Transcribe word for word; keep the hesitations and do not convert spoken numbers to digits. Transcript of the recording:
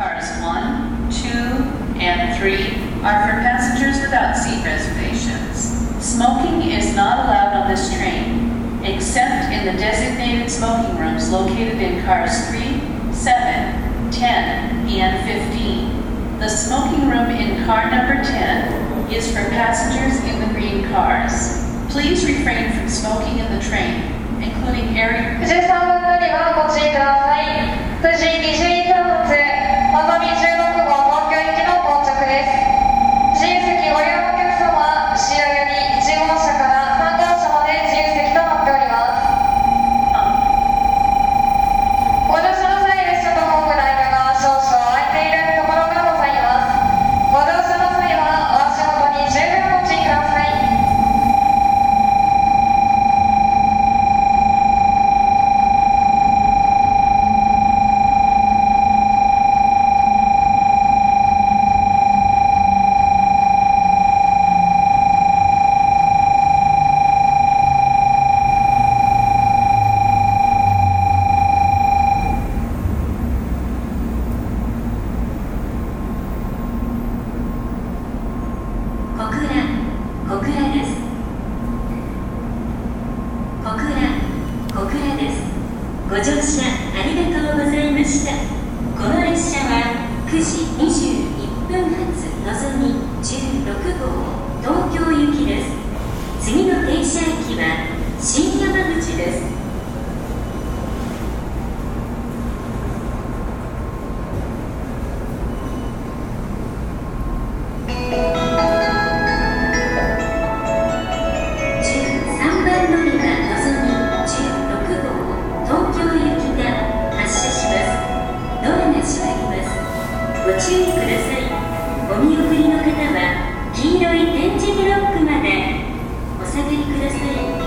Cars one, two, and three are for passengers without seat reservations. Smoking is not allowed on this train, except in the designated smoking rooms located in cars three, seven, ten, and fifteen. The smoking room in car number ten is for passengers in the green cars. Please refrain from smoking in the train, including area... じゅうさんばんのにはご注意ください。富士にじゅういっかい発、まさみじゅうろくごう東京行きの到着です。自由席ご利用のお客様は、市場よりいちごうしゃからさんごうしゃまで自由席となっております。お見送りの方は黄色い点字ブロックまでお下がりください。